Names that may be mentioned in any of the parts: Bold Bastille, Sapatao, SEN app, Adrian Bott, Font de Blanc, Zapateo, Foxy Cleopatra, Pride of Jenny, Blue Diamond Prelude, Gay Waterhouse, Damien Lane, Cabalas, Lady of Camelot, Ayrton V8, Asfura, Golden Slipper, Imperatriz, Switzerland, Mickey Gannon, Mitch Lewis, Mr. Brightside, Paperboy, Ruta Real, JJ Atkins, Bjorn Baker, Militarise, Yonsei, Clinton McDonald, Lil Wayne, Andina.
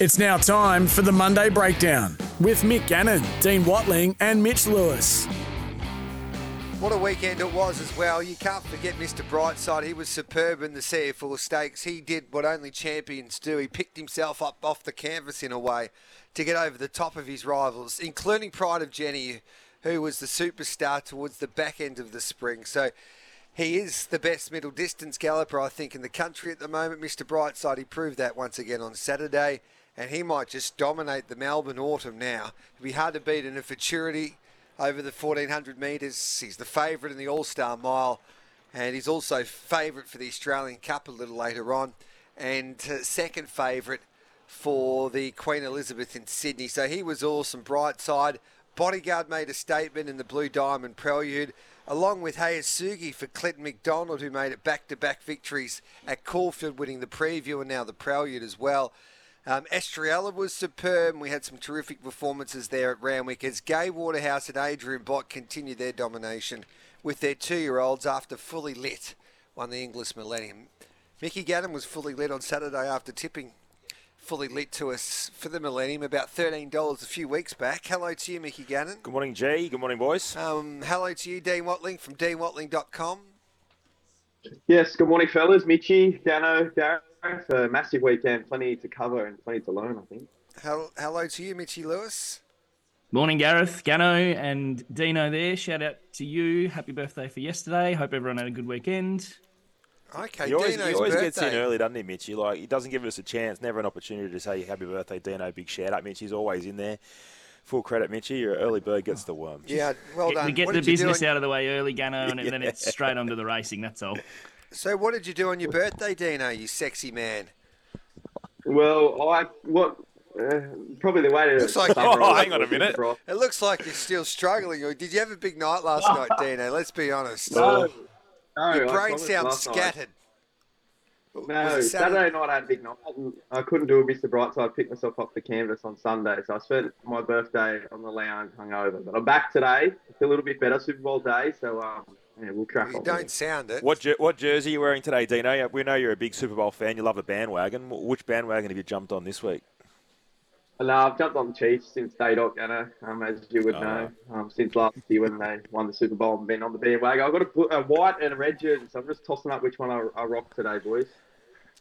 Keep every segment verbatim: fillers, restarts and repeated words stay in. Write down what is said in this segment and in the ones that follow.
It's now time for the Monday Breakdown with Mick Gannon, Dean Watling and Mitch Lewis. What a weekend it was as well. You can't forget Mister Brightside. He was superb in the Seaford Stakes. He did what only champions do. He picked himself up off the canvas in a way to get over the top of his rivals, including Pride of Jenny, who was the superstar towards the back end of the spring. So he is the best middle distance galloper, I think, in the country at the moment. Mister Brightside, he proved that once again on Saturday, and he might just dominate the Melbourne autumn now. It'd be hard to beat in a futurity over the fourteen hundred metres. He's the favourite in the All-Star Mile, and he's also favourite for the Australian Cup a little later on, and uh, second favourite for the Queen Elizabeth in Sydney. So he was awesome, Brightside. Bodyguard made a statement in the Blue Diamond Prelude, along with Hayasugi for Clinton McDonald, who made it back-to-back victories at Caulfield, winning the Preview and now the Prelude as well. Um, Estriella was superb. We had some terrific performances there at Randwick as Gay Waterhouse and Adrian Bott continued their domination with their two-year-olds after Fully Lit won the English Millennium. Mickey Gannon was fully lit on Saturday after tipping Fully Lit to us for the Millennium, about thirteen dollars a few weeks back. Hello to you, Mickey Gannon. Good morning, G. Good morning, boys. Um, hello to you, Dean Watling from dean watling dot com. Yes, good morning, fellas. Mitchie, Dano, Darren. It's a massive weekend, plenty to cover and plenty to learn, I think. Hello, hello to you, Mitchie Lewis. Morning, Gareth, Gano and Dino there. Shout out to you. Happy birthday for yesterday. Hope everyone had a good weekend. Okay, he always, Dino's he always birthday. Gets in early, doesn't he, Mitchie? Like, he doesn't give us a chance, never an opportunity to say happy birthday, Dino. Big shout out, Mitchie's always in there. Full credit, Mitchie. Your early bird gets the worm. Yeah, well done. We get what the business out of the way early, Gano, and yeah. Then it's straight on to the racing, that's all. So what did you do on your birthday, Dino, you sexy man? Well, I what uh, probably the way to... Looks like oh, hang on a minute. It looks like you're still struggling. Did you have a big night last night, Dino? Let's be honest. No, no, your brain sounds scattered. Night. No, Saturday night I had a big night. I couldn't do a Mister Brightside. I picked myself off the canvas on Sunday, so I spent my birthday on the lounge hungover. But I'm back today. It's a little bit better, Super Bowl day, so... Um, Yeah, we'll crack you on don't there. Sound it. What, jer- what jersey are you wearing today, Dino? We know you're a big Super Bowl fan. You love a bandwagon. Which bandwagon have you jumped on this week? No, I've jumped on the Chiefs since they got Ghana, um, as you would oh. know, um, since last year when they won the Super Bowl and been on the bandwagon. I've got a, a white and a red jersey, so I'm just tossing up which one I, I rock today, boys.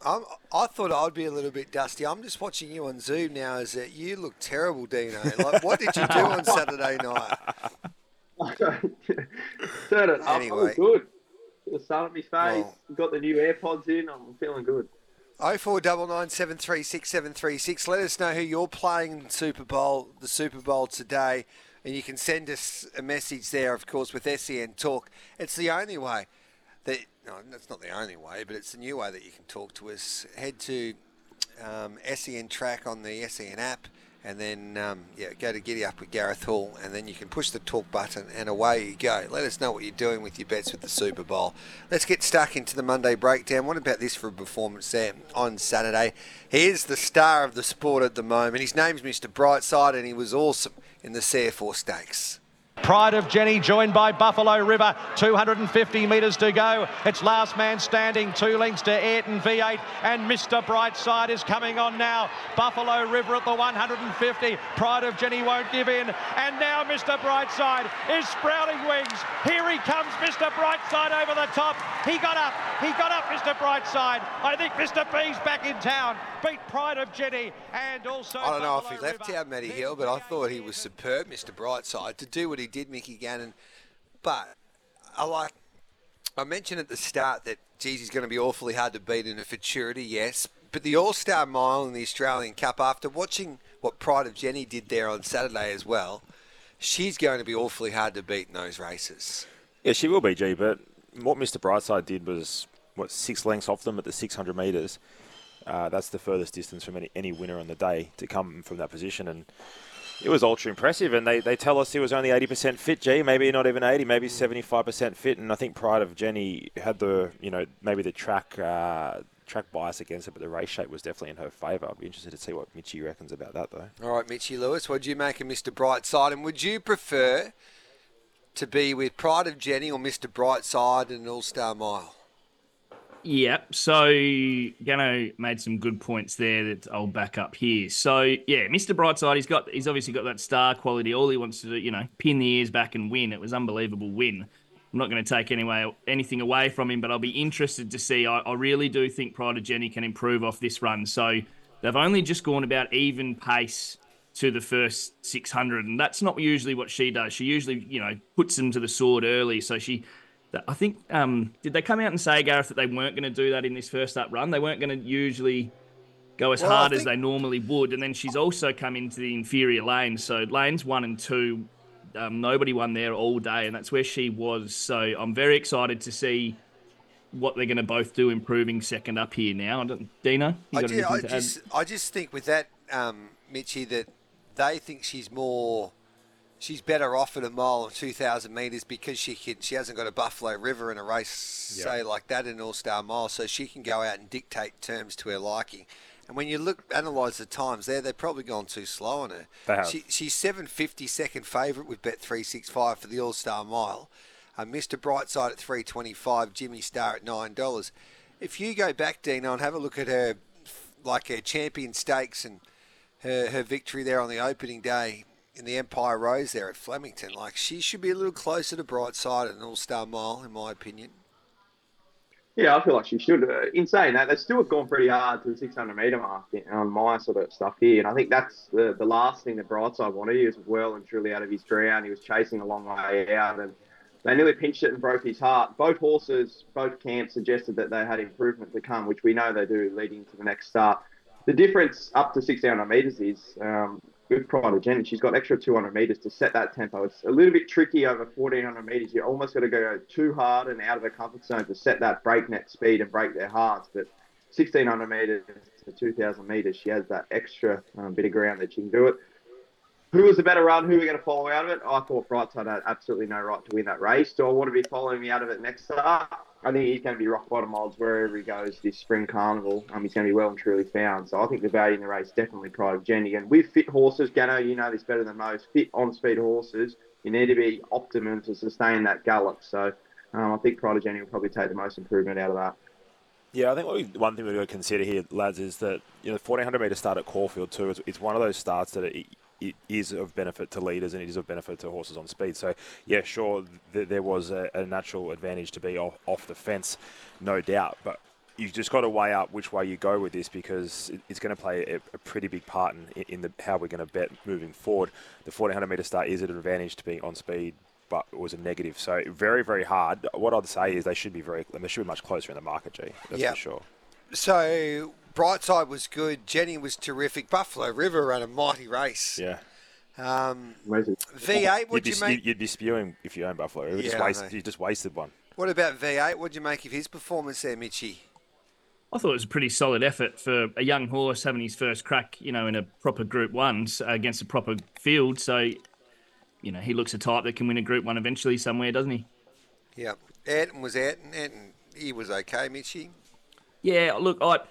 I'm, I thought I'd be a little bit dusty. I'm just watching you on Zoom now. Is that you look terrible, Dino? Like, what did you do on Saturday night? Turn it up. Anyway. I'm good. The sun at my face. Well, got the new AirPods in. I'm feeling good. oh four nine nine seven three six seven three six. Let us know who you're playing in Super Bowl, the Super Bowl today, and you can send us a message there, of course, with S E N Talk. It's the only way that no, that's not the only way, but it's the new way that you can talk to us. Head to um, S E N Track on the S E N app. And then, um, yeah, go to Giddy Up with Gareth Hall, and then you can push the talk button, and away you go. Let us know what you're doing with your bets with the Super Bowl. Let's get stuck into the Monday Breakdown. What about this for a performance there on Saturday? He is the star of the sport at the moment. His name's Mister Brightside, and he was awesome in the Seaford Stakes. Pride of Jenny joined by Buffalo River. two hundred fifty metres to go. It's last man standing. Two lengths to Ayrton V eight. And Mister Brightside is coming on now. Buffalo River at the one hundred fifty. Pride of Jenny won't give in. And now Mister Brightside is sprouting wings. Here he comes, Mister Brightside over the top. He got up. He got up, Mister Brightside. I think Mister B's back in town. Beat Pride of Jenny and also... I don't know Buffalo if he left River. Out Matty Hill, but I thought he was superb, Mister Brightside, to do what he did, Mickey Gannon. But I like I mentioned at the start that geez, he's going to be awfully hard to beat in a futurity, yes, but the All-Star Mile and the Australian Cup, after watching what Pride of Jenny did there on Saturday as well, she's going to be awfully hard to beat in those races. Yeah, she will be, G, but what Mister Brightside did was, what, six lengths off them at the six hundred metres. Uh, that's the furthest distance from any, any winner on the day to come from that position, and it was ultra impressive, and they, they tell us he was only eighty percent fit, G, maybe not even eighty, maybe seventy-five percent fit, and I think Pride of Jenny had the, you know, maybe the track uh, track bias against it, but the race shape was definitely in her favour. I'd be interested to see what Mitchie reckons about that, though. All right, Mitchie Lewis, what do you make of Mister Brightside, and would you prefer to be with Pride of Jenny or Mister Brightside in an All-Star Mile? Yeah, so Gano made some good points there that I'll back up here. So yeah, Mister Brightside, he's got he's obviously got that star quality. All he wants to do, you know, pin the ears back and win. It was an unbelievable win. I'm not going to take anyway anything away from him, but I'll be interested to see. I, I really do think Pride of Jenny can improve off this run. So they've only just gone about even pace to the first six hundred, and that's not usually what she does. She usually, you know, puts them to the sword early. So she. I think, um, did they come out and say, Gareth, that they weren't going to do that in this first up run? They weren't going to usually go as well, hard think... as they normally would. And then she's also come into the inferior lane. So lanes one and two, um, nobody won there all day. And that's where she was. So I'm very excited to see what they're going to both do improving second up here now. I don't, Dino? You got I, did, I, to just, add? I just think with that, um, Mitchie, that they think she's more... She's better off at a mile of two thousand metres because she can, she hasn't got a Buffalo River in a race, yep. say, like that in an All-Star Mile, so she can go out and dictate terms to her liking. And when you look, analyse the times there, they've probably gone too slow on her. They have. She, she's seven fifty second favourite with Bet three sixty-five for the All-Star Mile. Uh, Mister Brightside at three twenty-five, Jimmy Starr at nine dollars. If you go back, Dino, and have a look at her, like her Champion Stakes and her, her victory there on the opening day, in the Empire Rose there at Flemington, like she should be a little closer to Brightside at an All-Star Mile, in my opinion. Yeah, I feel like she should. Uh, in saying that, they've still gone pretty hard to the six hundred metre mark on my sort of stuff here, and I think that's the, the last thing that Brightside wanted. He was well and truly out of his ground. He was chasing a long way out, and they nearly pinched it and broke his heart. Both horses, both camps suggested that they had improvement to come, which we know they do leading to the next start. The difference up to six hundred metres is... Um, Good Pride of Jenny. She's got extra two hundred metres to set that tempo. It's a little bit tricky over fourteen hundred metres. You almost got to go too hard and out of the comfort zone to set that breakneck speed and break their hearts. But sixteen hundred metres to two thousand metres, she has that extra um, bit of ground that she can do it. Who was the better run? Who are we going to follow out of it? I thought Brightside had absolutely no right to win that race. Do I want to be following me out of it next start? I think he's going to be rock bottom odds wherever he goes this spring carnival. Um, he's going to be well and truly found. So I think the value in the race definitely Pride of Jenny. And with fit horses, Gano, you know this better than most. Fit on-speed horses, you need to be optimum to sustain that gallop. So um, I think Pride of Jenny will probably take the most improvement out of that. Yeah, I think what we, one thing we've got to consider here, lads, is that you know the fourteen hundred metre start at Caulfield too. It's, it's one of those starts that it, it is of benefit to leaders and it is of benefit to horses on speed. So, yeah, sure, th- there was a, a natural advantage to be off, off the fence, no doubt. But you've just got to weigh up which way you go with this because it, it's going to play a, a pretty big part in, in the how we're going to bet moving forward. The fourteen hundred metre start is an advantage to being on speed, but it was a negative. So, very, very hard. What I'd say is they should be very, they should be much closer in the market, G. That's yeah. for sure. So... Brightside was good. Jenny was terrific. Buffalo River ran a mighty race. Yeah. Um, V eight, what do you make? You'd be spewing if you owned Buffalo River. Yeah, just waste, you just wasted one. What about V eight? What do you make of his performance there, Mitchie? I thought it was a pretty solid effort for a young horse having his first crack, you know, in a proper Group Ones against a proper field. So, you know, he looks a type that can win a Group One eventually somewhere, doesn't he? Yeah. Ayrton was Ayrton. Ayrton, he was okay, Mitchie. Yeah, look, I...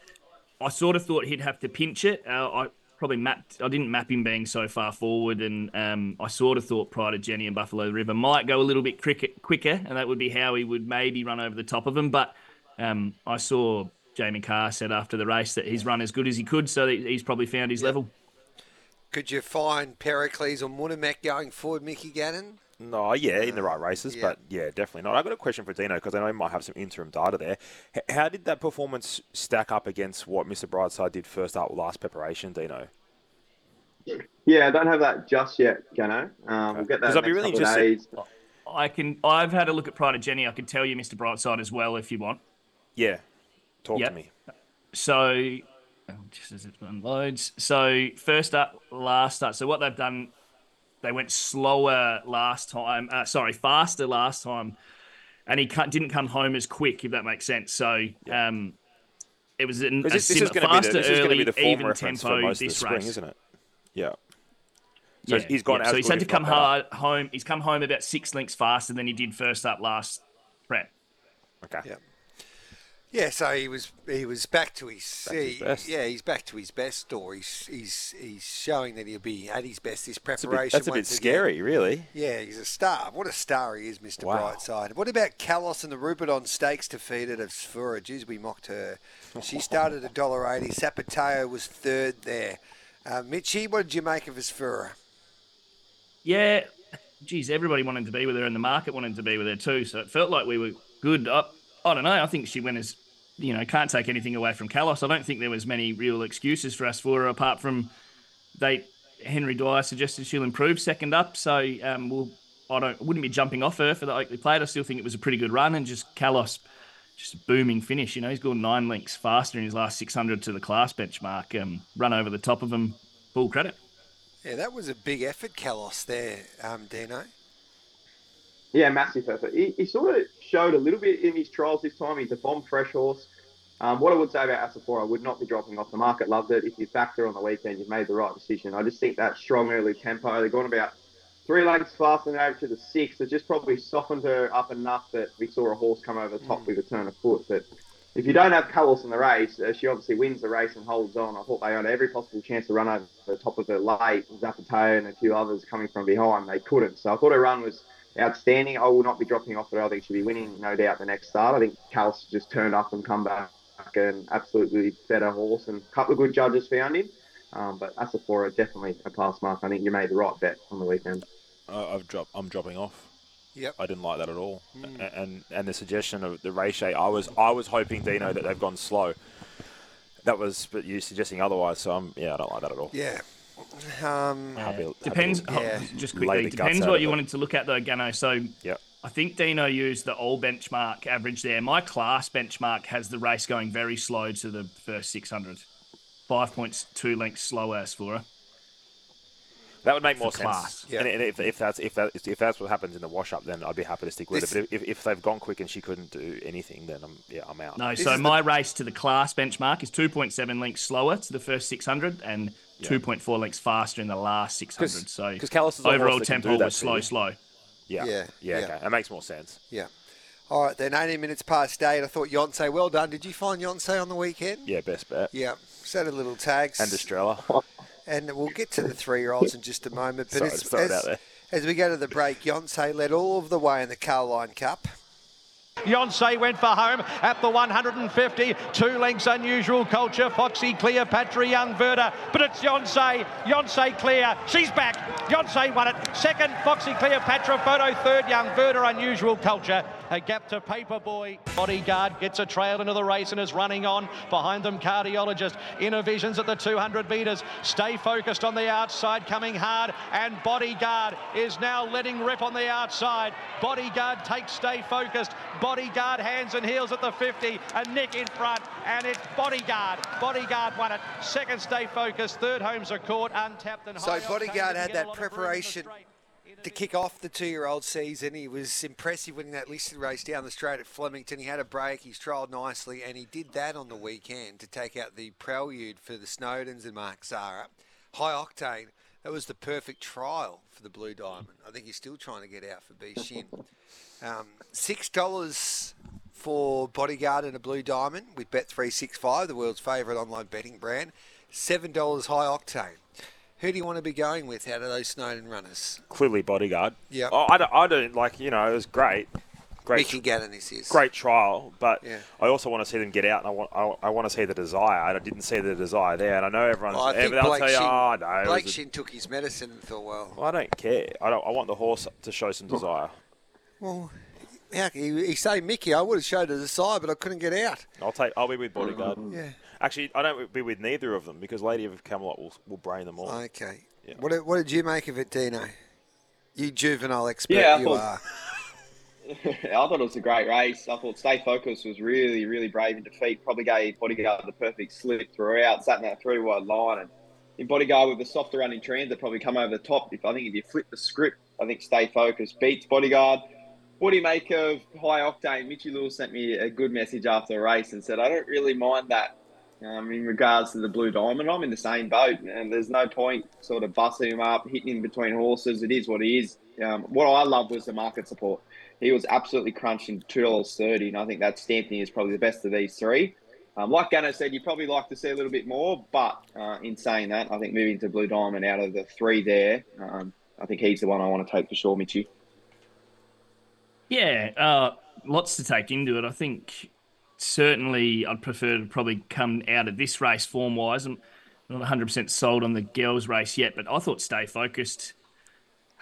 I sort of thought he'd have to pinch it. Uh, I probably mapped. I didn't map him being so far forward, and um, I sort of thought Pride of Jenny and Buffalo River might go a little bit cricket, quicker, and that would be how he would maybe run over the top of them. But um, I saw Jamie Carr said after the race that he's run as good as he could, so he's probably found his yep. level. Could you find Pericles or Munamek going forward, Mickey Gannon? No, yeah, in the right races, uh, yeah. but yeah, definitely not. I've got a question for Dino because I know he might have some interim data there. H- how did that performance stack up against what Mister Brightside did first up last preparation, Dino? Yeah, I don't have that just yet, Gano. Um, okay. We'll get that in the next couple of days. I can, I've had a look at Pride of Jenny. I can tell you Mister Brightside as well if you want. Yeah, talk yep. to me. So, just as it unloads. So, first up, last up. So, what they've done... They went slower last time, uh, sorry, faster last time, and he cut, didn't come home as quick, if that makes sense. So yeah. um, it was an, a this, sim- this is faster the, this early, is be the even tempo this the spring, race. Isn't it? Yeah. So yeah. he's gone yeah. out. So he's had to come hard, home. He's come home about six lengths faster than he did first up last prep. Okay. Yeah. Yeah, so he was he was back to his, back he, his best. Yeah, he's back to his best, or he's he's he's showing that he'll be at his best. This preparation. That's a bit, that's a bit scary, really. Yeah, he's a star. What a star he is, Mister Wow. Brightside. What about Kalos and the Rupert Stakes defeated of Asfura? Jeez, we mocked her. She started at one dollar eighty. Sapatao was third there. Uh, Mitchie, what did you make of Asfura? Yeah, geez, everybody wanted to be with her, and the market wanted to be with her too. So it felt like we were good up. I don't know. I think she went as, you know, can't take anything away from Kalos. I don't think there was many real excuses for Asfura apart from they Henry Dwyer suggested she'll improve second up. So um, we'll, I don't wouldn't be jumping off her for the Oakley Plate. I still think it was a pretty good run, and just Kalos, just a booming finish. You know, he's gone nine lengths faster in his last six hundred to the class benchmark. Um, run over the top of him. Full credit. Yeah, that was a big effort, Kalos there, um, Dino. Yeah, massive effort. He, he sort of showed a little bit in his trials this time. He's a bomb fresh horse. Um, what I would say about Asfura, I would not be dropping off. The market loved it. If you factor on the weekend, you've made the right decision. I just think that strong early tempo, they're going about three lengths faster than average to the six. It just probably softened her up enough that we saw a horse come over the top mm. with a turn of foot. But if you don't have Kalos in the race, uh, she obviously wins the race and holds on. I thought they had every possible chance to run over the top of her late. Zapateo and a few others coming from behind, they couldn't. So I thought her run was outstanding. I will not be dropping off, but I think she'll be winning, no doubt, the next start. I think Kalos just turned up and come back and absolutely fed her horse, and a couple of good judges found him. Um, but Asfura, definitely a pass mark. I think you made the right bet on the weekend. Uh, I've dropped. I'm dropping off. Yep. I didn't like that at all. Mm. And, and and the suggestion of the ratio, I was I was hoping, Dino, that they've gone slow. That was, but you suggesting otherwise. So I'm yeah, I don't like that at all. Yeah. Um, happy, depends. Happy, yeah. Just quickly, depends what you wanted to look at though, Gano. So yep. I think Dino used the all benchmark average there. My class benchmark has the race going very slow to the first six hundred, five points two lengths slower Asfura. That would make more sense. Class. Yeah. And, and if, if that's if that if that's what happens in the wash up, then I'd be happy to stick with this, it. But if, if they've gone quick and she couldn't do anything, then I'm yeah I'm out. No, this so my the... race to the class benchmark is two point seven lengths slower to the first six hundred and. Yeah. two point four lengths faster in the last six hundred. Cause, so cause overall tempo was slow, slow. Yeah. Yeah. Yeah. yeah. Okay. That makes more sense. Yeah. All right. Then eighteen minutes past eight. I thought Yonsei, well done. Did you find Yonsei on the weekend? Yeah. Best bet. Yeah. Set a little tags. And Estriella. And we'll get to the three-year-olds in just a moment. But sorry, as, sorry as, about that. As we go to the break, Yonsei led all of the way in the Caroline Cup. Yonsei went for home at the one hundred fifty. Two lengths Unusual Culture, Foxy Cleopatra, Young Verda. But it's Yonsei. Yonsei clear. She's back. Yonsei won it. Second, Foxy Cleopatra. Photo third, Young Verda, Unusual Culture. A gap to Paperboy. Bodyguard gets a trail into the race and is running on. Behind them, Cardiologist. Inner Visions at the two hundred metres. Stay Focused on the outside, coming hard. And Bodyguard is now letting rip on the outside. Bodyguard takes Stay Focused. Bodyguard hands and heels at the fifty, and Nick in front, and it's Bodyguard. Bodyguard won it. Second, Stay Focused. Third, Homes Are Caught, Untapped and High. So Bodyguard had that preparation to kick off the two-year-old season. He was impressive winning that listed race down the straight at Flemington. He had a break. He's trialled nicely, and he did that on the weekend to take out the prelude for the Snowdens and Mark Zara. High Octane. That was the perfect trial for the Blue Diamond. I think he's still trying to get out for B. Shin. Um, six dollars for Bodyguard and a Blue Diamond with Bet three sixty-five, the world's favourite online betting brand. seven dollars High Octane. Who do you want to be going with out of those Snowden runners? Clearly Bodyguard. Yeah. Oh, I, don't, I don't, like, you know, it was great. Great, Mick Gannon, this is. Great trial, but yeah. I also want to see them get out, and I want I, I want to see the desire. I didn't see the desire there, and I know everyone's... Well, I think Blake tell you, Shin, oh, no, Blake Shin a, took his medicine and thought, well... I don't care. I don't. I want the horse to show some desire. Well, how can you, you say, Mickey, I would have showed a desire, but I couldn't get out. I'll take. I'll be with Bodyguard. Mm-hmm. Yeah. Actually, I don't be with neither of them, because Lady of Camelot will, will brain them all. Okay. Yeah. What, what did you make of it, Dino? You juvenile expert yeah, you thought, are. I thought it was a great race. I thought Stay Focused was really, really brave in defeat. Probably gave Bodyguard the perfect slip throughout. Sat in that three-wide line. And in Bodyguard with the softer running trend, they'd probably come over the top. If I think if you flip the script, I think Stay Focused beats Bodyguard. What do you make of High Octane? Mitch Lewis sent me a good message after the race and said, I don't really mind that um, in regards to the Blue Diamond. I'm in the same boat, and there's no point sort of busting him up, hitting him between horses. It is what it is. Um, what I love was the market support. he was absolutely crunched in two dollars thirty, and I think that stamped him as probably the best of these three. Um, like Gano said, you'd probably like to see a little bit more, but uh, in saying that, I think moving to Blue Diamond out of the three there, um, I think he's the one I want to take for sure, Mitchie. Yeah, uh, lots to take into it. I think certainly I'd prefer to probably come out of this race form-wise. I'm not one hundred percent sold on the girls' race yet, but I thought Stay Focused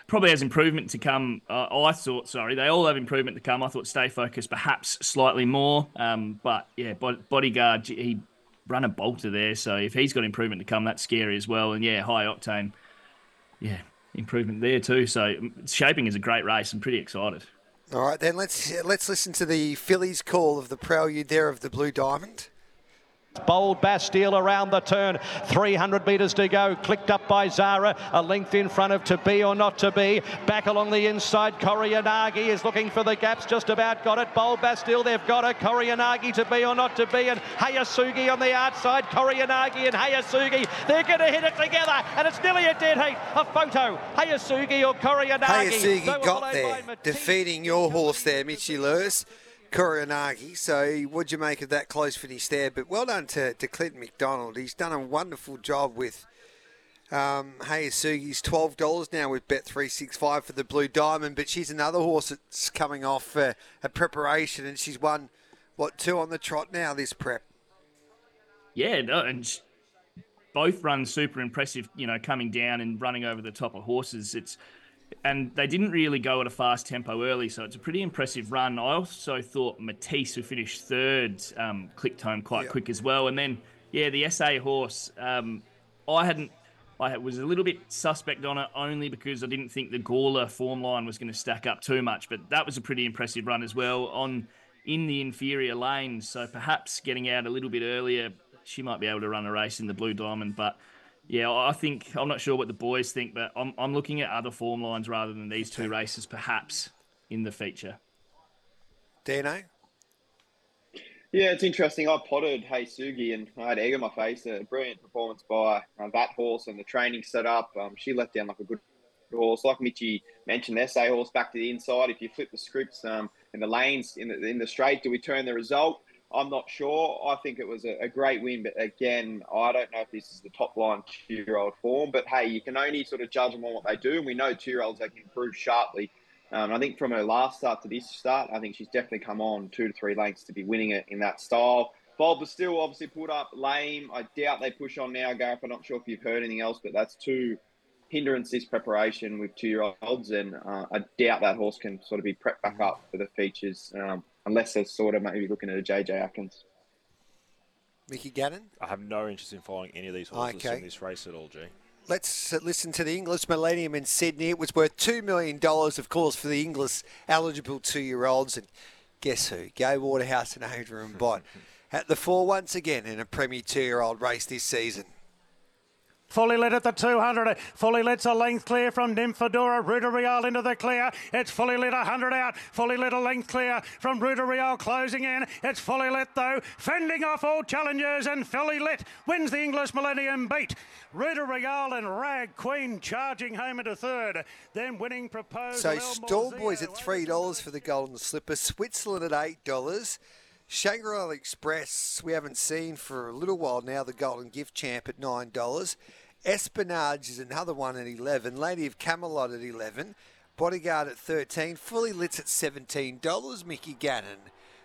probably has improvement to come. Uh, I thought, sorry, they all have improvement to come. I thought Stay Focused perhaps slightly more. Um, but, yeah, bod- Bodyguard, he ran a bolter there. So if he's got improvement to come, that's scary as well. And, yeah, High Octane, yeah, improvement there too. So shaping is a great race. I'm pretty excited. All right, then let's let's listen to the fillies' call of the prelude there of the Blue Diamond. Bold Bastille around the turn, three hundred metres to go, clicked up by Zara, a length in front of To Be or Not To Be, back along the inside. Koryanagi is looking for the gaps, just about got it. Bold Bastille, they've got it. Koryanagi, To Be or Not To Be, and Hayasugi on the outside. Koryanagi and Hayasugi, they're going to hit it together, and it's nearly a dead heat. A photo, Hayasugi or Koryanagi. Hayasugi got there, defeating your horse there, Mitchie Lewis. Koryanagi, so what'd you make of that close finish there? But well done to, to Clinton McDonald. He's done a wonderful job with um, Hayasugi's twelve dollars now with Bet three sixty-five for the Blue Diamond, but she's another horse that's coming off uh, a preparation, and she's won, what, two on the trot now this prep? Yeah, no, and she, both run super impressive, you know, coming down and running over the top of horses. It's... And they didn't really go at a fast tempo early, so it's a pretty impressive run. I also thought Matisse, who finished third, um, clicked home quite yeah. quick as well. And then, yeah, the S A horse, um, I hadn't, I was a little bit suspect on it only because I didn't think the Gawler form line was going to stack up too much. But that was a pretty impressive run as well on in the inferior lane. So perhaps getting out a little bit earlier, she might be able to run a race in the Blue Diamond, but. Yeah, I think, I'm not sure what the boys think, but I'm I'm looking at other form lines rather than these two races, perhaps, in the feature. Dino? Yeah, it's interesting. I potted Hayasugi and I had egg on my face. A brilliant performance by uh, that horse and the training set up. Um, she left down like a good horse. Like Mitchie mentioned, the S A horse back to the inside. If you flip the scripts um, in the lanes, in the, in the straight, do we turn the result? I'm not sure. I think it was a, a great win, but again, I don't know if this is the top-line two-year-old form, but hey, you can only sort of judge them on what they do, and we know two-year-olds, they can improve sharply. Um, I think from her last start to this start, I think she's definitely come on two to three lengths to be winning it in that style. Bold but still obviously pulled up lame. I doubt they push on now, Gareth. I'm not sure if you've heard anything else, but that's two hindrances this preparation with two-year-olds, and uh, I doubt that horse can sort of be prepped back up for the features. Um, Unless they're sort of maybe looking at a J J Atkins. Mickey Gannon? I have no interest in following any of these horses okay. in this race at all, G. Let's listen to the English Millennium in Sydney. It was worth two million dollars, of course, for the English eligible two-year-olds. And guess who? Gay Waterhouse and Adrian Bott at the fore once again in a Premier two-year-old race this season. Fully Lit at the two hundred. Fully Lit's a length clear from Nymphadora. Ruta Real into the clear. It's Fully Lit one hundred out. Fully Lit a length clear from Ruta Real closing in. It's Fully Lit though, fending off all challengers, and Fully Lit wins the English Millennium beat. Ruta Real and Rag Queen charging home into third. Then winning proposed. So Stallboys at three dollars for the Golden Slipper. Switzerland at eight dollars. Shangri-La Express, we haven't seen for a little while now, the Golden Gift Champ at nine dollars. Espionage is another one at eleven dollars. Lady of Camelot at eleven dollars. Bodyguard at thirteen dollars. Fully Lit's at seventeen dollars. Mickey Gannon,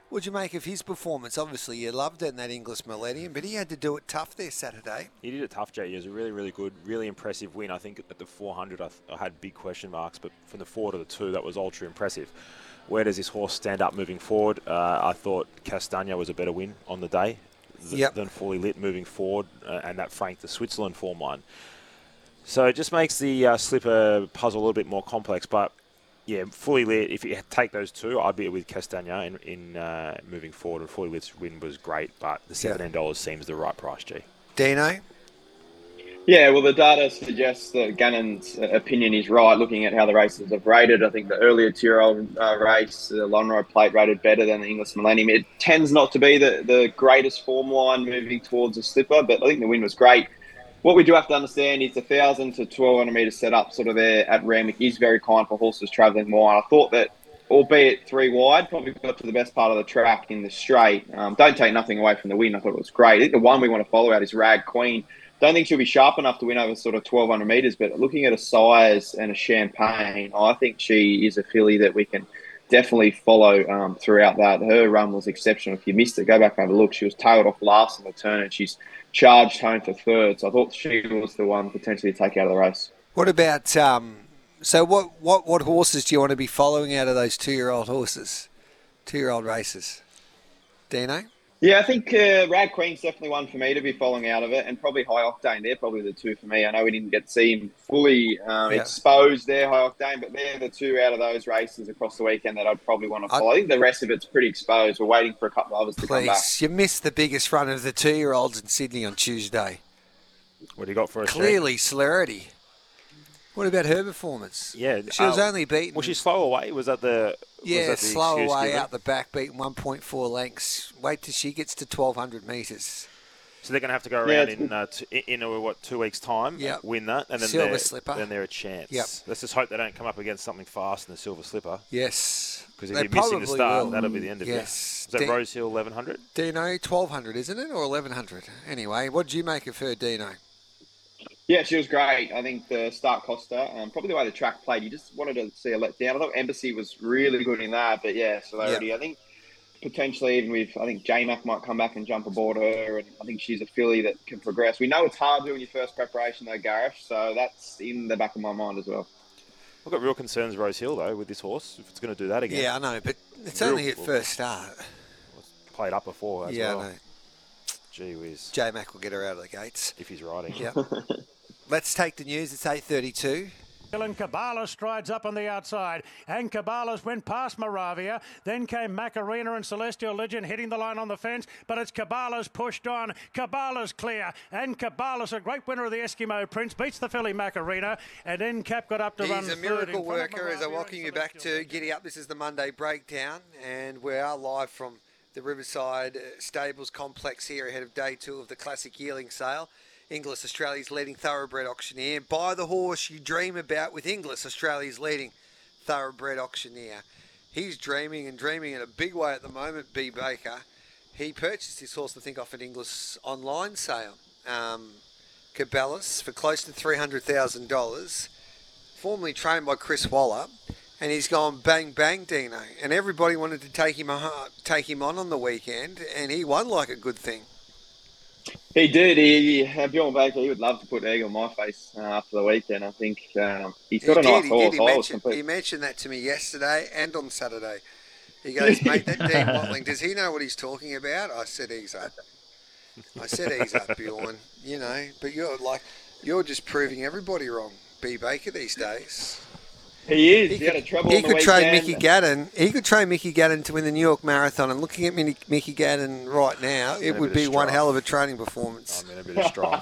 what'd you make of his performance? Obviously, you loved it in that English Millennium, but he had to do it tough there Saturday. He did it tough, J. It was a really, really good, really impressive win. I think at the four hundred, I, th- I had big question marks, but from the four to the two, that was ultra impressive. Where does this horse stand up moving forward? Uh, I thought Castagna was a better win on the day th- yep. than Fully Lit moving forward, uh, and that franked the Switzerland form line. So it just makes the uh, slipper puzzle a little bit more complex. But, yeah, Fully Lit, if you take those two, I'd be with Castagna in, in uh, moving forward. And Fully Lit's win was great, but the seventeen dollars yep. seems the right price, G. Dino? Yeah, well, the data suggests that Gannon's opinion is right, looking at how the races have rated. I think the earlier two-year-old uh, race, the Lonro Plate, rated better than the English Millennium. It tends not to be the, the greatest form line moving towards a slipper, but I think the win was great. What we do have to understand is the one thousand to twelve hundred metre setup sort of there at Randwick is very kind for horses travelling wide. I thought that albeit three wide, probably got to the best part of the track in the straight. Um, don't take nothing away from the win. I thought it was great. I think the one we want to follow out is Rag Queen. Don't think she'll be sharp enough to win over sort of twelve hundred metres, but looking at a size and a champagne, I think she is a filly that we can definitely follow um, throughout that. Her run was exceptional. If you missed it, go back and have a look. She was tailed off last on the turn, and she's charged home for third. So I thought she was the one potentially to take out of the race. What about, um, so what, what, what horses do you want to be following out of those two-year-old horses, two-year-old races? Dino? Yeah, I think uh, Rag Queen's definitely one for me to be following out of it, and probably High Octane. They're probably the two for me. I know we didn't get to see him fully um, yeah. exposed there, High Octane, but they're the two out of those races across the weekend that I'd probably want to follow. I, I think the rest of it's pretty exposed. We're waiting for a couple of others please, to come back. You missed the biggest run of the two-year-olds in Sydney on Tuesday. What do you got for us? Clearly, Celerity. What about her performance? Yeah, she was um, only beaten. Was she slow away? Was that the yeah was that the slow away given? Out the back, beaten one point four lengths. Wait till she gets to twelve hundred metres. So they're going to have to go around yeah, in uh, t- in uh, what two weeks' time, yep. win that, and then silver slipper. Then they're a chance. Yep. Let's just hope they don't come up against something fast in the silver slipper. Yes, because if they you're missing the start, will. That'll be the end of it. Yes, is that D- Rosehill eleven hundred? Dino twelve hundred, isn't it, or eleven hundred? Anyway, what did you make of her, Dino? Yeah, she was great. I think the start cost her. Um, probably the way the track played, you just wanted to see her let down. I thought Embassy was really good in that, but yeah, Celerity. Yeah. I think potentially even with, I think J-Mac might come back and jump aboard her, and I think she's a filly that can progress. We know it's hard doing your first preparation though, Gareth, so that's in the back of my mind as well. I've got real concerns, Rosehill, though, with this horse, if it's going to do that again. Yeah, I know, but it's real, only at first start. Played up before as yeah, well. Yeah, I know. Gee whiz. J-Mac will get her out of the gates. If he's riding. Yeah. Let's take the news. It's eight thirty-two. And Cabalas strides up on the outside, and Cabalas went past Moravia, then came Macarena and Celestial Legend hitting the line on the fence, but it's Cabalas pushed on. Cabalas clear, and Cabalas, a great winner of the Eskimo Prince, beats the filly Macarena, and then Cap got up to He's run He's a miracle worker as I'm walking you back to Giddy Up. This is the Monday Breakdown, and we are live from the Riverside Stables Complex here ahead of day two of the Classic Yearling Sale. Inglis, Australia's leading thoroughbred auctioneer. Buy the horse you dream about with Inglis, Australia's leading thoroughbred auctioneer. He's dreaming and dreaming in a big way at the moment, B. Baker. He purchased his horse, I think, off an Inglis online sale. Um, Cabalas, for close to three hundred thousand dollars, formerly trained by Chris Waller, and he's gone bang, bang, Dino. And everybody wanted to take him, a, take him on on the weekend, and he won like a good thing. He did. He uh, Bjorn Baker, he would love to put egg on my face uh, after the weekend. I think um, he's got he a did, nice he horse. He, I mentioned, was he mentioned that to me yesterday and on Saturday. He goes, mate, that Dean Watling, does he know what he's talking about? I said, ease up. I said, ease up, Bjorn. You know, but you're like, you're just proving everybody wrong, B. Baker, these days. He is. He, he could, had a trouble. He on the could weekend. Trade Mickey Gannon. He could trade Mickey Gannon to win the New York Marathon. And looking at Mickey, Mickey Gannon right now, it would be one hell of a training performance. I mean, a bit of strong.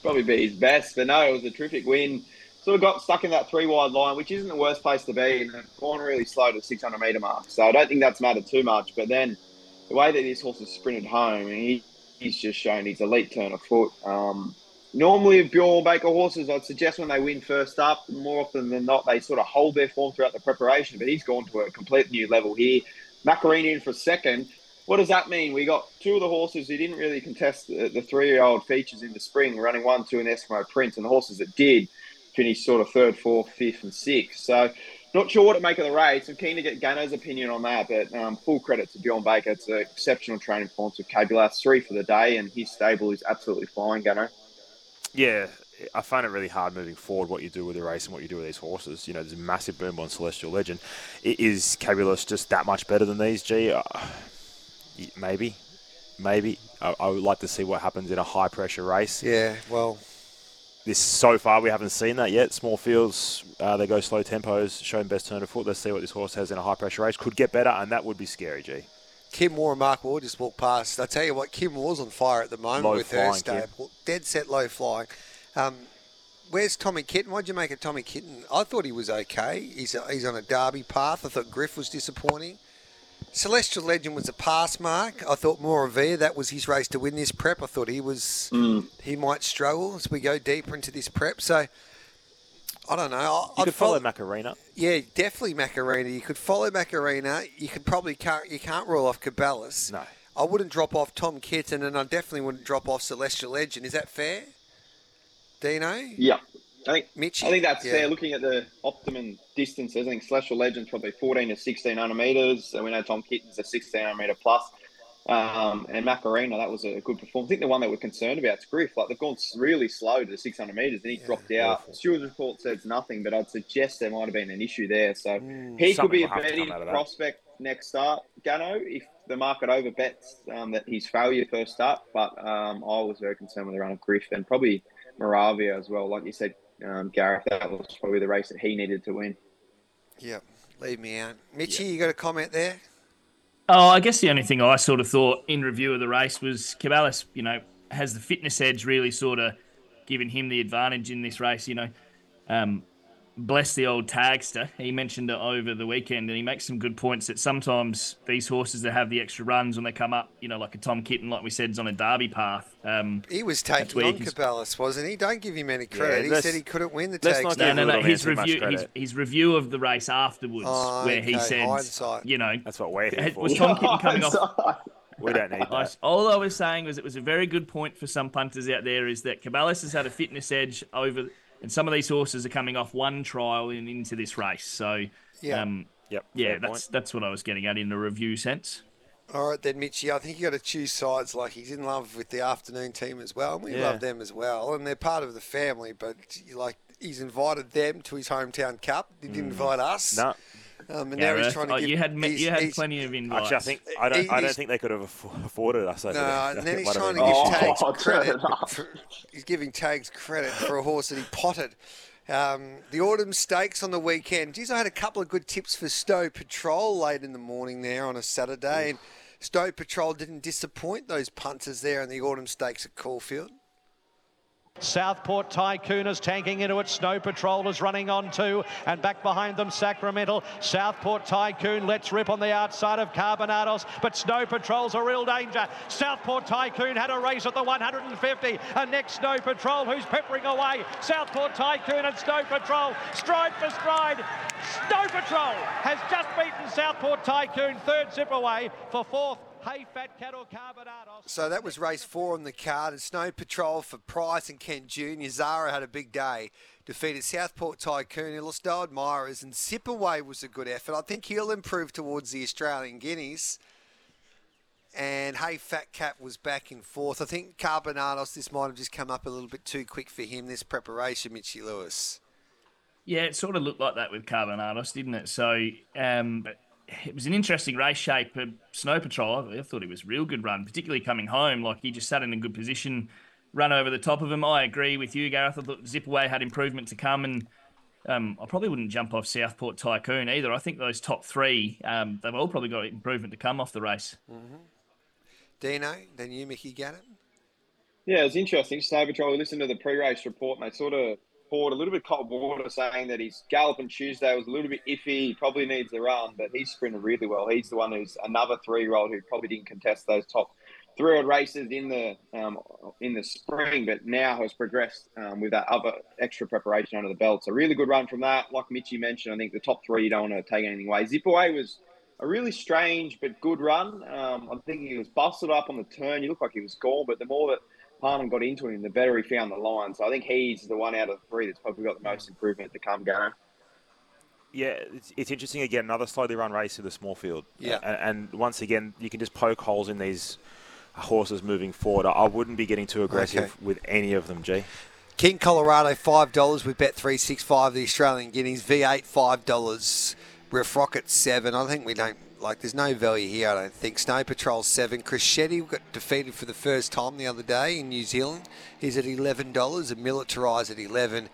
Probably be his best, but no, it was a terrific win. Sort of got stuck in that three wide line, which isn't the worst place to be, and gone really slow to the six hundred metre mark. So I don't think that's mattered too much. But then the way that this horse has sprinted home, he he's just shown his elite turn of foot. Um, Normally, with Bjorn Baker horses, I'd suggest when they win first up, more often than not, they sort of hold their form throughout the preparation, but he's gone to a complete new level here. Macarena in for a second. What does that mean? We got two of the horses who didn't really contest the, the three-year-old features in the spring, running one, two, and Eskimo Prince, and the horses that did finished sort of third, fourth, fifth, and sixth. So not sure what to make of the race. I'm keen to get Gano's opinion on that, but um, full credit to Bjorn Baker. It's an exceptional training performance with Cabulas, three for the day, and his stable is absolutely flying, Gano. Yeah, I find it really hard moving forward what you do with the race and what you do with these horses. You know, there's a massive boom on Celestial Legend. Is Cabulas just that much better than these? Gee, uh, maybe, maybe. I, I would like to see what happens in a high-pressure race. Yeah, well... This so far, we haven't seen that yet. Small fields, uh, they go slow tempos, showing best turn of foot. Let's see what this horse has in a high-pressure race. Could get better, and that would be scary, Gee. Kim Moore and Mark Ward just walked past. I tell you what, Kim Moore's on fire at the moment low with flying, her stable. Dead set low flying. Um, where's Tommy Kitten? Why'd you make of Tommy Kitten? I thought he was okay. He's a, he's on a derby path. I thought Griff was disappointing. Celestial Legend was a pass mark. I thought Moravia, that was his race to win this prep. I thought he was mm. he might struggle as we go deeper into this prep. So I don't know. I, you could I'd follow, follow Macarena. Yeah, definitely Macarena. You could follow Macarena. You could probably can't. You can't rule off Caballas. No. I wouldn't drop off Tom Kitten, and I definitely wouldn't drop off Celestial Legend. Is that fair, Dino? Yeah. I think, Mitchie? I think that's yeah. fair. Looking at the optimum distances, I think Celestial Legend's probably fourteen to sixteen hundred metres. And we know Tom Kitten's a sixteen hundred metre plus. Um, and Macarena, that was a good performance. I think the one that we're concerned about is Griff. Like, they've gone really slow to the six hundred metres, and he yeah, dropped out. Awful. Stewart's report says nothing, but I'd suggest there might have been an issue there. So mm, he could be a betting prospect next start. Gano, if the market over bets um, that he's failure first start, but um, I was very concerned with the run of Griff and probably Moravia as well. Like you said, um, Gareth, that was probably the race that he needed to win. Yep, leave me out. Mitchie, yep. You got a comment there? Oh, I guess the only thing I sort of thought in review of the race was Caballas, you know, has the fitness edge really sort of given him the advantage in this race, you know. Um, bless the old tagster. He mentioned it over the weekend, and he makes some good points that sometimes these horses that have the extra runs when they come up, you know, like a Tom Kitten, like we said, is on a derby path. Um, he was taking on Caballas, wasn't he? Don't give him any credit. Yeah, he said he couldn't win the tagster. No, no, no. His review, his, his review of the race afterwards, oh, where okay. he said, hindsight. You know, that's what we're here for. Was Tom Kitten coming off? We don't need that. All I was saying was it was a very good point for some punters out there is that Caballas has had a fitness edge over. And some of these horses are coming off one trial and into this race. So, yeah, um, yep, yeah that's point. that's what I was getting at in the review sense. All right, then, Mitchie, I think you got to choose sides. Like, he's in love with the afternoon team as well, and we yeah. love them as well. And they're part of the family, but, like, he's invited them to his hometown cup. He didn't mm. invite us. No. Um, and yeah, now he's trying to oh, give... You had, his, you had his, plenty of invites. Actually, I, think, I, don't, he, I don't think they could have afforded us. Over no, the, and then he's trying to give oh, Tags oh, credit. For, he's giving Tags credit for a horse that he potted. Um, the Autumn Stakes on the weekend. Geez, I had a couple of good tips for Stowe Patrol late in the morning there on a Saturday. Mm. And Stowe Patrol didn't disappoint those punters there in the Autumn Stakes at Caulfield. Southport Tycoon is tanking into it. Snow Patrol is running on too, and back behind them Sacramental. Southport Tycoon lets rip on the outside of Carbonados, but Snow Patrol's a real danger. Southport Tycoon had a race at the one hundred fifty, and next Snow Patrol, who's peppering away. Southport Tycoon and Snow Patrol, stride for stride. Snow Patrol has just beaten Southport Tycoon, third zip away for fourth. Hey, fat cattle, Carbonados. So that was race four on the card. And Snow Patrol for Price and Kent Junior Zara had a big day. Defeated Southport Tycoon, Illustow Admirers, and Zip Away was a good effort. I think he'll improve towards the Australian Guineas. And Hey, Fat Cat was back and forth. I think Carbonados, this might have just come up a little bit too quick for him, this preparation, Mitchie Lewis. Yeah, it sort of looked like that with Carbonados, didn't it? So, um, but... It was an interesting race shape. Snow Patrol, I thought it was a real good run, particularly coming home. Like, he just sat in a good position, run over the top of him. I agree with you, Gareth. I thought Zip Away had improvement to come, and um, I probably wouldn't jump off Southport Tycoon either. I think those top three, um, they've all probably got improvement to come off the race. Mm-hmm. Dino, then you, Mickey Gannon. Yeah, it was interesting. Snow Patrol, we listened to the pre-race report, and they sort of poured a little bit cold water, saying that his gallop on Tuesday was a little bit iffy. He probably needs a run, but he sprinted really well. He's the one who's another three-year-old who probably didn't contest those top three-year-old races in the um, in the spring, but now has progressed um, with that other extra preparation under the belt. So really good run from that. Like Mitchie mentioned, I think the top three, you don't want to take anything away. Zip Away was a really strange but good run. Um, I'm thinking he was bustled up on the turn. He looked like he was gone, but the more that Parnham got into him, the better he found the line. So I think he's the one out of the three that's probably got the most improvement to come, Gano. Yeah, it's, it's interesting. Again, another slowly run race to the small field. Yeah. And, and once again, you can just poke holes in these horses moving forward. I wouldn't be getting too aggressive okay. with any of them, G. King Colorado, five dollars with Bet three sixty-five, the Australian Guineas. V eight, five dollars. Ref Rocket, seven dollars. I think we don't... Like, there's no value here, I don't think. Snow Patrol, seven. Crescetti got defeated for the first time the other day in New Zealand. He's at eleven dollars. And Militarise at eleven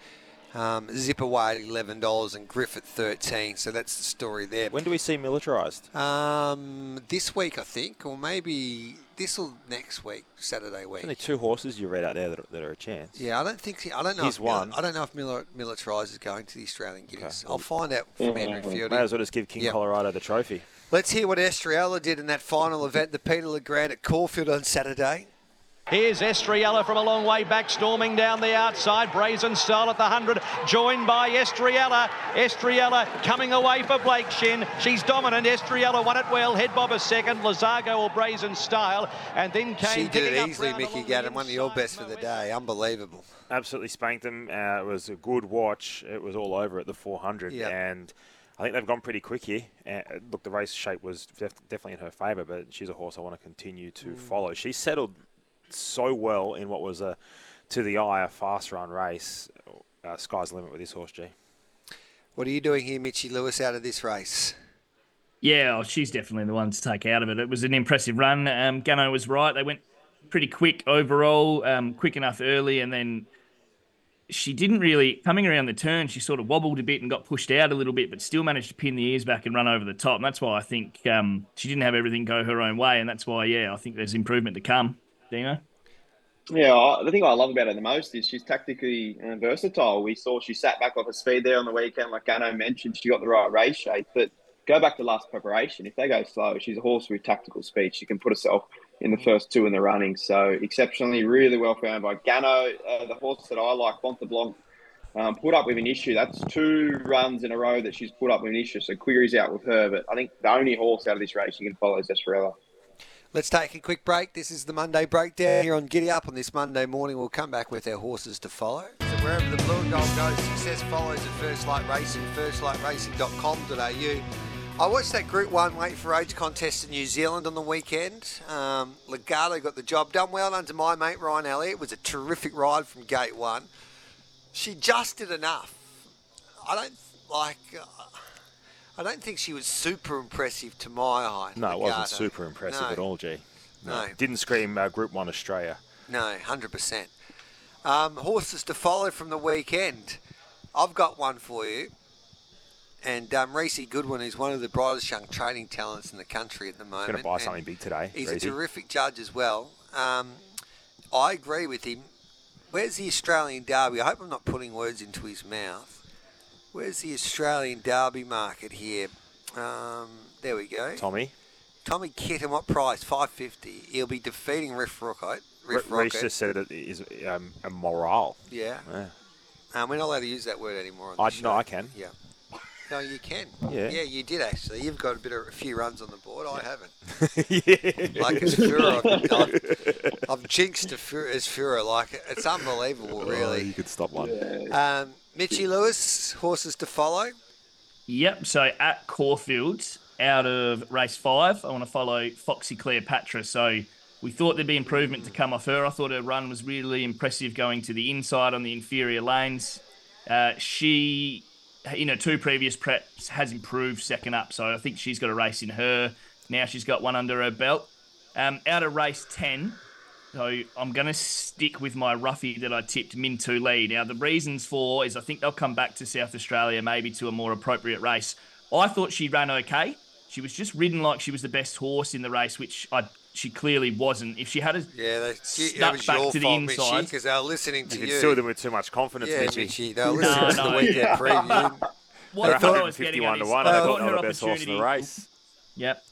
dollars. Um, Zip Away at eleven dollars. And Griff at thirteen dollars. So that's the story there. When do we see Militarised? Um, this week, I think. Or maybe this will next week, Saturday week. There's only two horses you read out there that are, that are a chance. Yeah, I don't think... I don't know. He's if, one. I don't know if Militarise is going to the Australian Guineas. Okay. I'll find out from yeah, Andrew Fielding. May as well just give King yep. Colorado the trophy. Let's hear what Estriella did in that final event, the Peter LeGrand at Caulfield on Saturday. Here's Estriella from a long way back, storming down the outside. Brazen Style at the hundred, joined by Estriella. Estriella coming away for Blake Shin. She's dominant. Estriella won it well. Head bob a second. Lazargo or Brazen Style. And then came... She did it easily, Mickey Gannon. One of your best for the day. Unbelievable. Absolutely spanked them. Uh, it was a good watch. It was all over at the four hundred. Yep. And I think they've gone pretty quick here. Uh, look, the race shape was def definitely in her favour, but she's a horse I want to continue to mm. follow. She settled so well in what was, a, to the eye, a fast-run race. Uh, sky's the limit with this horse, G. What are you doing here, Mitchie Lewis, out of this race? Yeah, oh, she's definitely the one to take out of it. It was an impressive run. Um, Gano was right. They went pretty quick overall, um, quick enough early, and then... She didn't really, coming around the turn, she sort of wobbled a bit and got pushed out a little bit, but still managed to pin the ears back and run over the top. And that's why I think um, she didn't have everything go her own way. And that's why, yeah, I think there's improvement to come. Dino? Yeah, the thing I love about her the most is she's tactically versatile. We saw she sat back off her speed there on the weekend. Like Gano mentioned, she got the right race shape. But go back to last preparation. If they go slow, she's a horse with tactical speed. She can put herself in the first two in the running. So exceptionally, really well found by Gano. Uh, the horse that I like, Font de Blanc, um, put up with an issue. That's two runs in a row that she's put up with an issue. So queries out with her. But I think the only horse out of this race you can follow is Estriella. Let's take a quick break. This is the Monday Breakdown here on Giddy Up on this Monday morning. We'll come back with our horses to follow. So wherever the blue and gold goes, success follows at First Light Racing, first light racing dot com dot a u. I watched that Group one Wait for Age contest in New Zealand on the weekend. Um, Legato got the job done. Well done to my mate Ryan Elliott. It was a terrific ride from Gate one. She just did enough. I don't like. Uh, I don't think she was super impressive to my eye. No, Legato. It wasn't super impressive no. at all, G. No, no. Didn't scream uh, Group one Australia. No, one hundred percent. Um, horses to follow from the weekend. I've got one for you. And um, Reese Goodwin is one of the brightest young training talents in the country at the moment. He's going to buy something big today. He's Reese. A terrific judge as well. Um, I agree with him. Where's the Australian Derby? I hope I'm not putting words into his mouth. Where's the Australian Derby market here? Um, there we go. Tommy. Tommy Kitten, what price? five fifty. He'll be defeating Riff Rocket. Riff Re- Reese just said it is um, a morale. Yeah. yeah. Um, we're not allowed to use that word anymore. On I, no, I can. Yeah. No, you can. Yeah. yeah, you did actually. You've got a bit of a few runs on the board. I haven't. yeah. Like Asfura, I've, I've, I've jinxed Asfura. Like it's unbelievable, really. Oh, you could stop one. Yeah. Um, Mitchie Lewis, horses to follow. Yep. So at Caulfield, out of race five, I want to follow Foxy Cleopatra. So we thought there'd be improvement to come off her. I thought her run was really impressive, going to the inside on the inferior lanes. Uh, she. You know, two previous preps has improved second up, so I think she's got a race in her. Now she's got one under her belt. Um, out of race ten, so I'm going to stick with my roughie that I tipped, Mintu Lee. Now, the reasons for is I think they'll come back to South Australia maybe to a more appropriate race. I thought she ran okay. She was just ridden like she was the best horse in the race, which I... She clearly wasn't. If she had a yeah, snuck back to the fault, inside... because they were listening to you. You could sue them with too much confidence, yeah, Mitchie. They were listening no, to no. the weekend preview. What I thought I was getting at is, I thought her opportunity... Yep.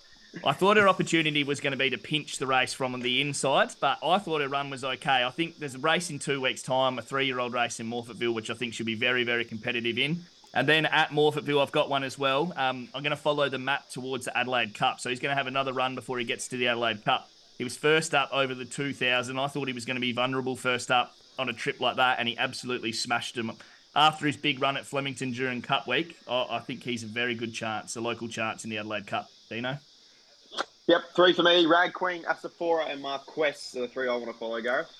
I thought her opportunity was going to be to pinch the race from the inside, but I thought her run was okay. I think there's a race in two weeks' time, a three-year-old race in Morphettville, which I think she'll be very, very competitive in. And then at Morphettville, I've got one as well. Um, I'm going to follow the map towards the Adelaide Cup. So he's going to have another run before he gets to the Adelaide Cup. He was first up over the two thousand. I thought he was going to be vulnerable first up on a trip like that, and he absolutely smashed him. After his big run at Flemington during Cup Week, oh, I think he's a very good chance, a local chance in the Adelaide Cup. Dino? Yep, three for me. Rag Queen, Asfura and Marquess are the three I want to follow, Gareth.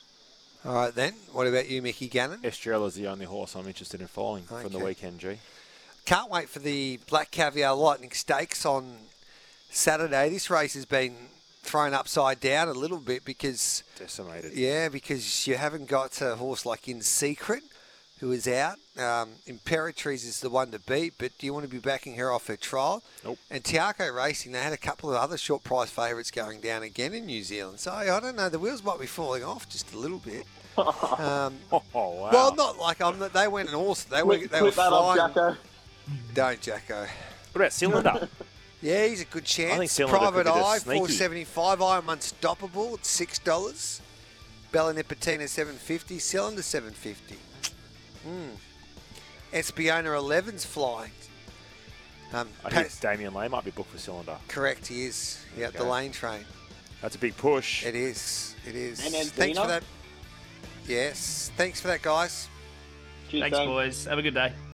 All right, then. What about you, Mickey Gannon? Estriella's the only horse I'm interested in following okay. from the weekend, G. Can't wait for the Black Caviar Lightning Stakes on Saturday. This race has been thrown upside down a little bit because... Decimated. Yeah, because you haven't got a horse like In Secret, who is out. Um, Imperatriz is the one to beat, but do you want to be backing her off her trial? Nope. And Tiako Racing, they had a couple of other short price favourites going down again in New Zealand. So, I don't know, the wheels might be falling off just a little bit. Um, oh, wow. Well, not like, I'm. they went and horse, they were, they were flying. Jacko. Don't, Jacko. What about Cylinder? Yeah, he's a good chance. I think Private Eye, four seventy-five. I'm unstoppable. It's six dollars. Bella Nipotina seven fifty, Cylinder seven fifty. Mm. Espiona eleven's flying. Um, I think Damien Lane might be booked for Cylinder. Correct, he is. Yeah, okay. The Lane train. That's a big push. It is. It is. And Andina. Thanks for that. Yes. Thanks for that, guys. Cheers, thanks, Dave. Boys. Have a good day.